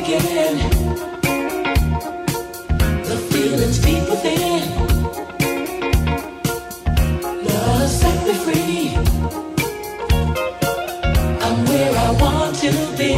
beginning. The feelings deep within. Love set me free. I'm where I want to be.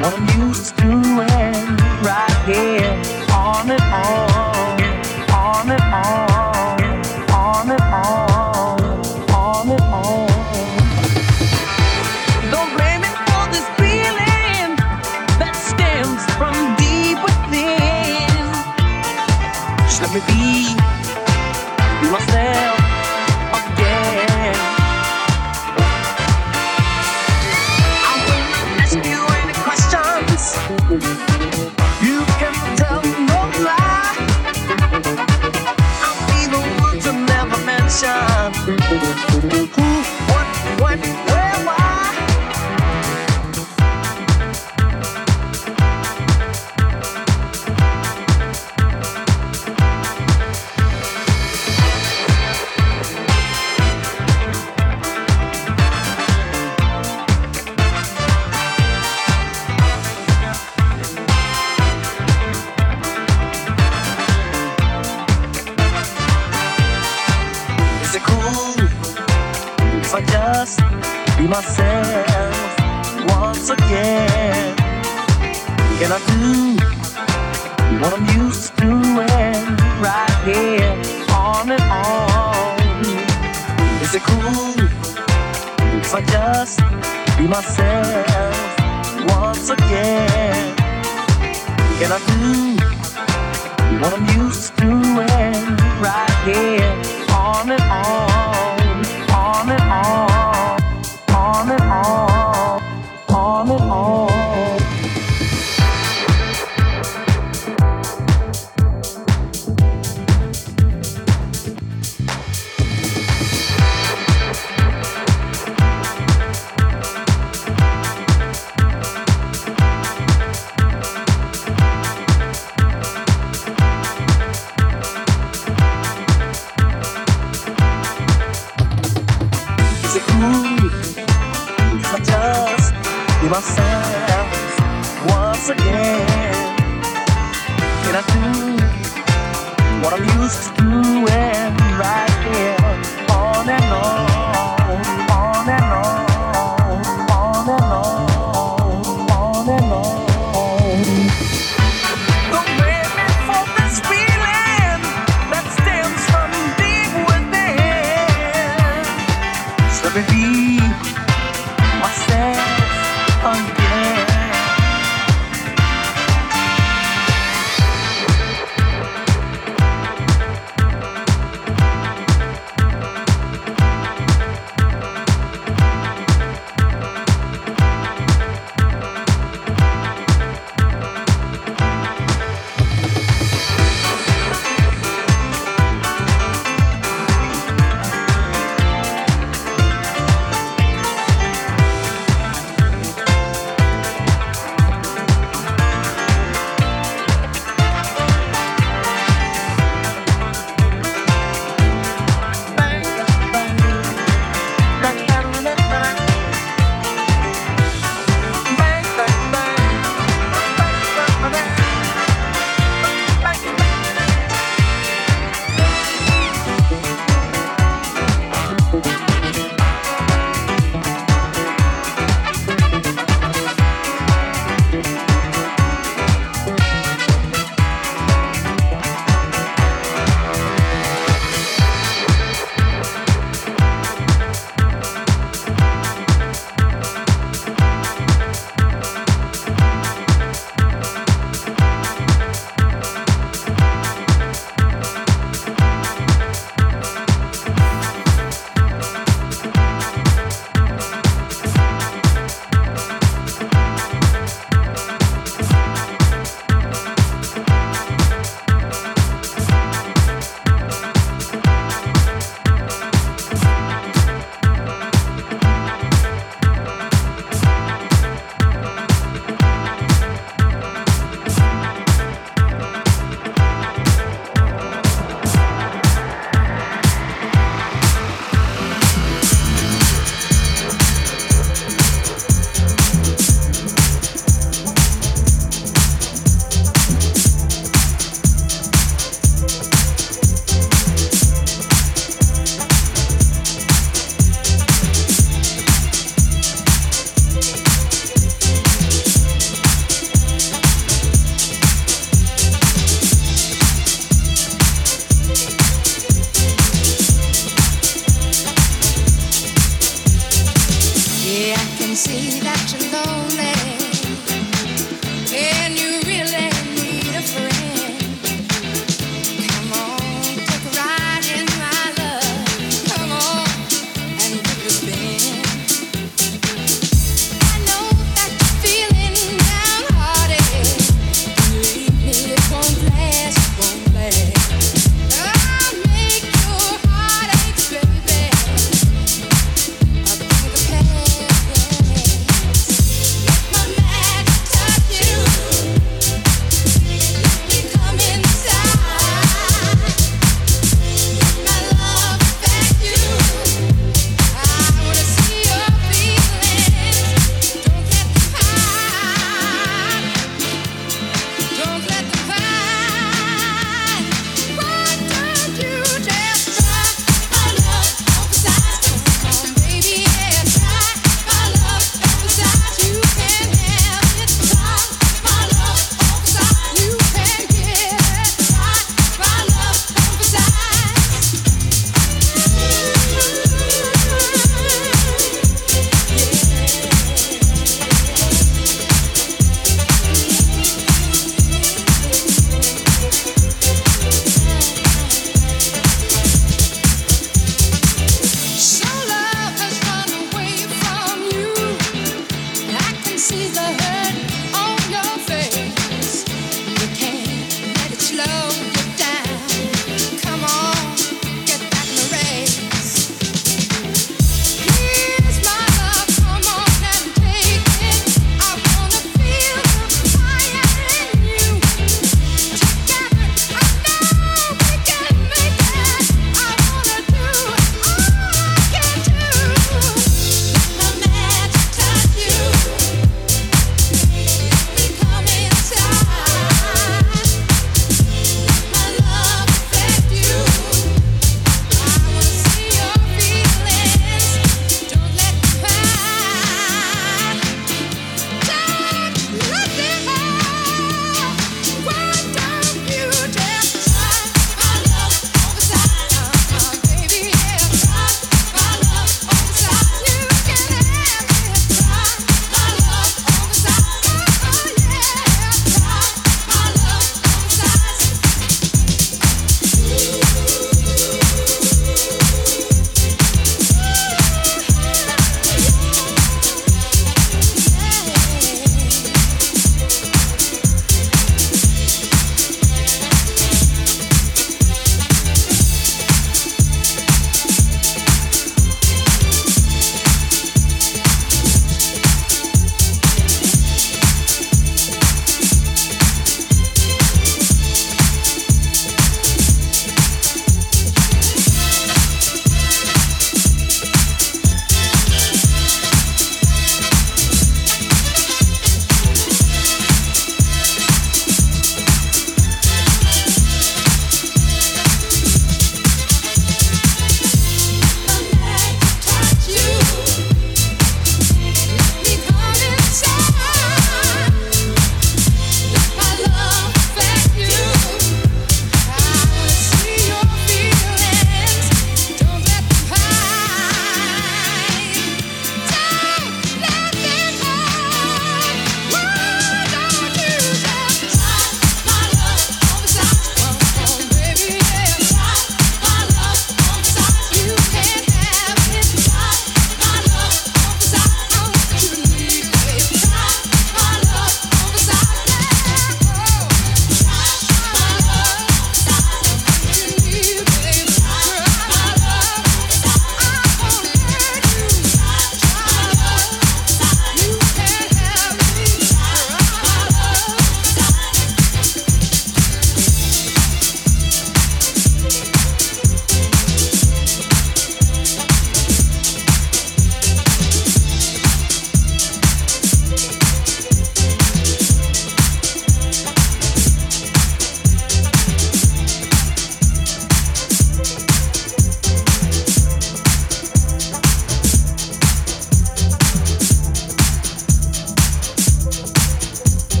What I'm used to doing right. again. On and on, on and on, on and on, on and on. Don't blame it for this feeling that stems from deep within. Just let me be myself.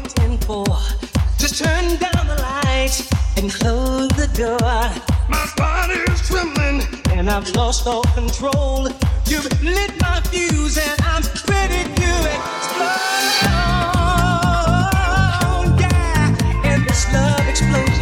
waiting for? Just turn down the lights and close the door. My body's trembling and I've lost all control. You've lit my fuse and I'm ready to explode. Yeah, and this love explosion.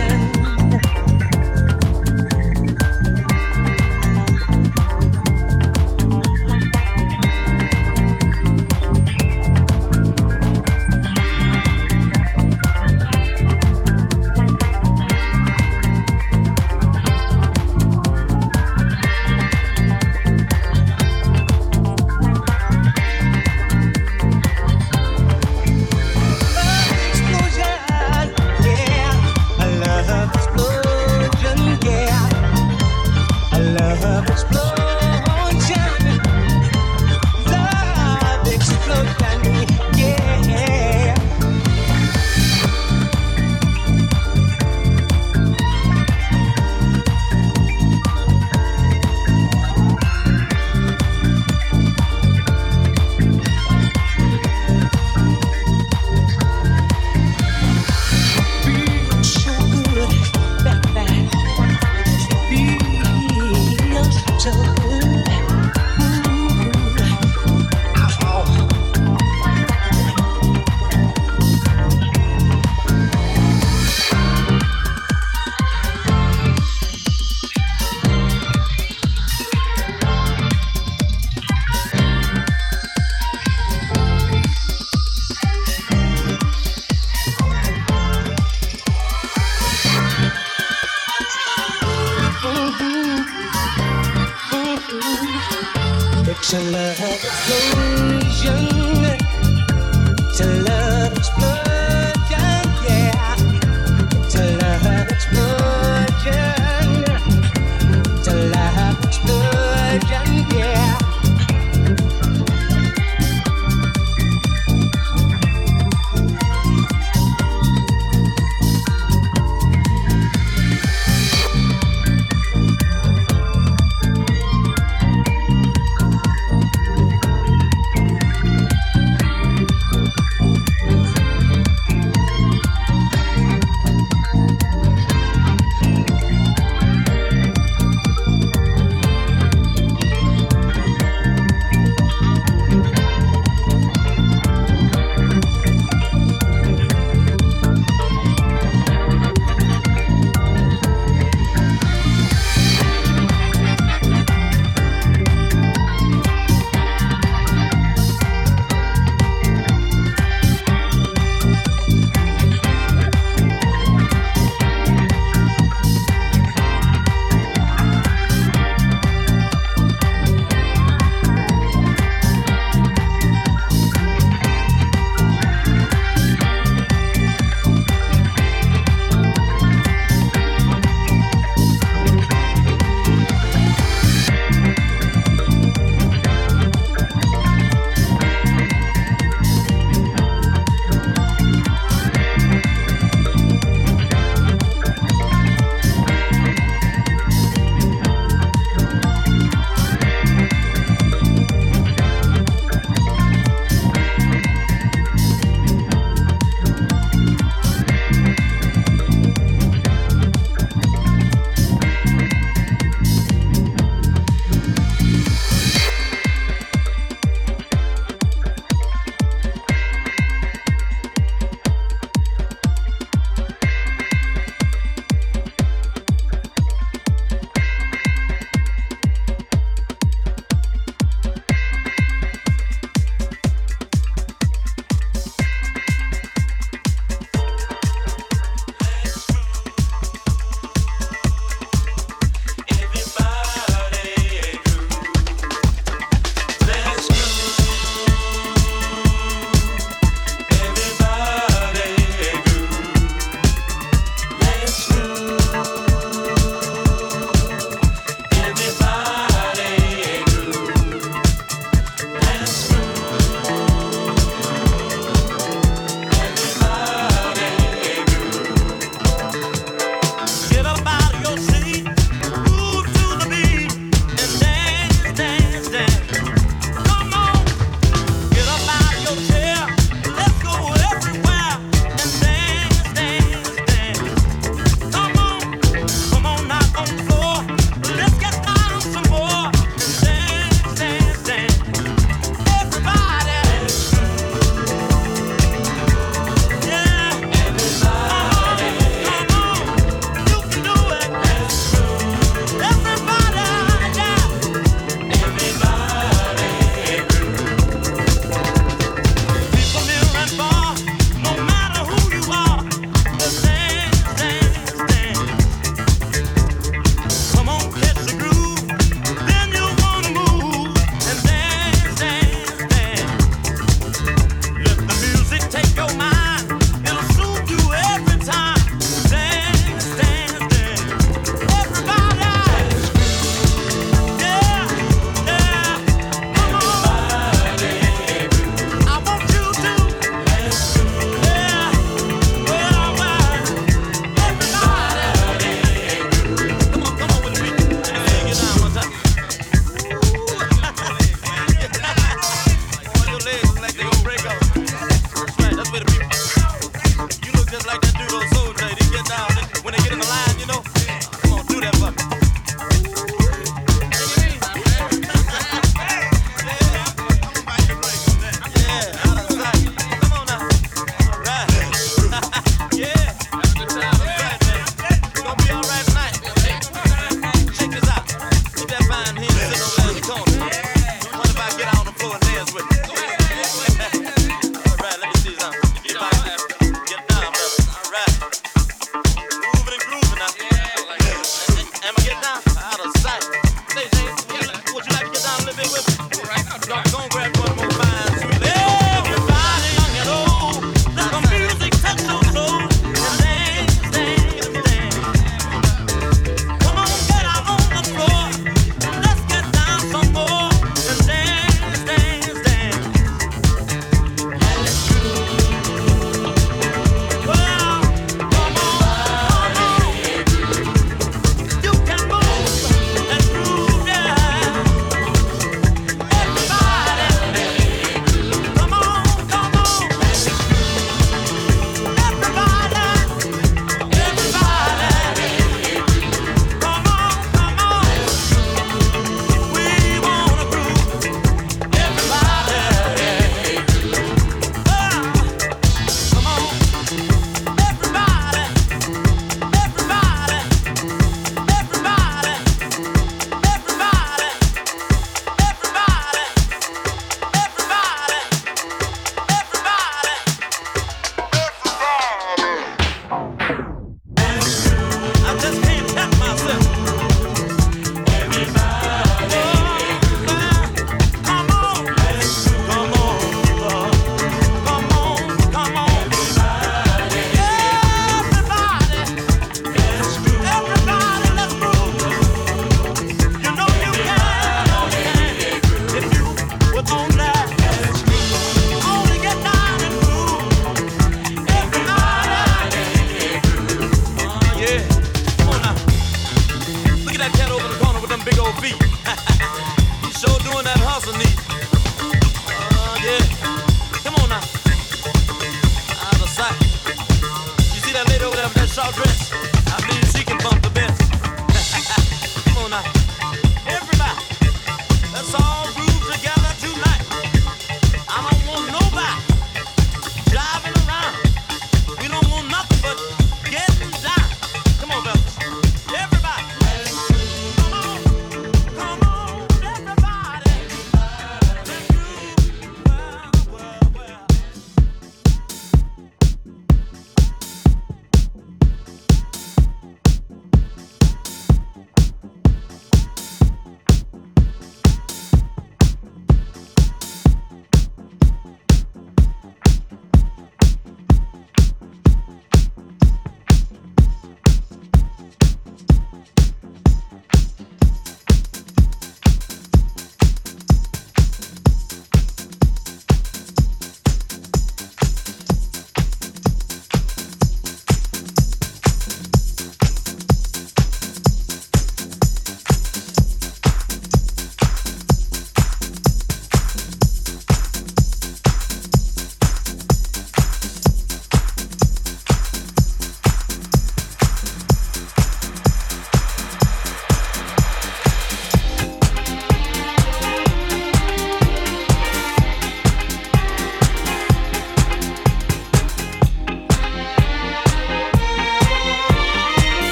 It's your love.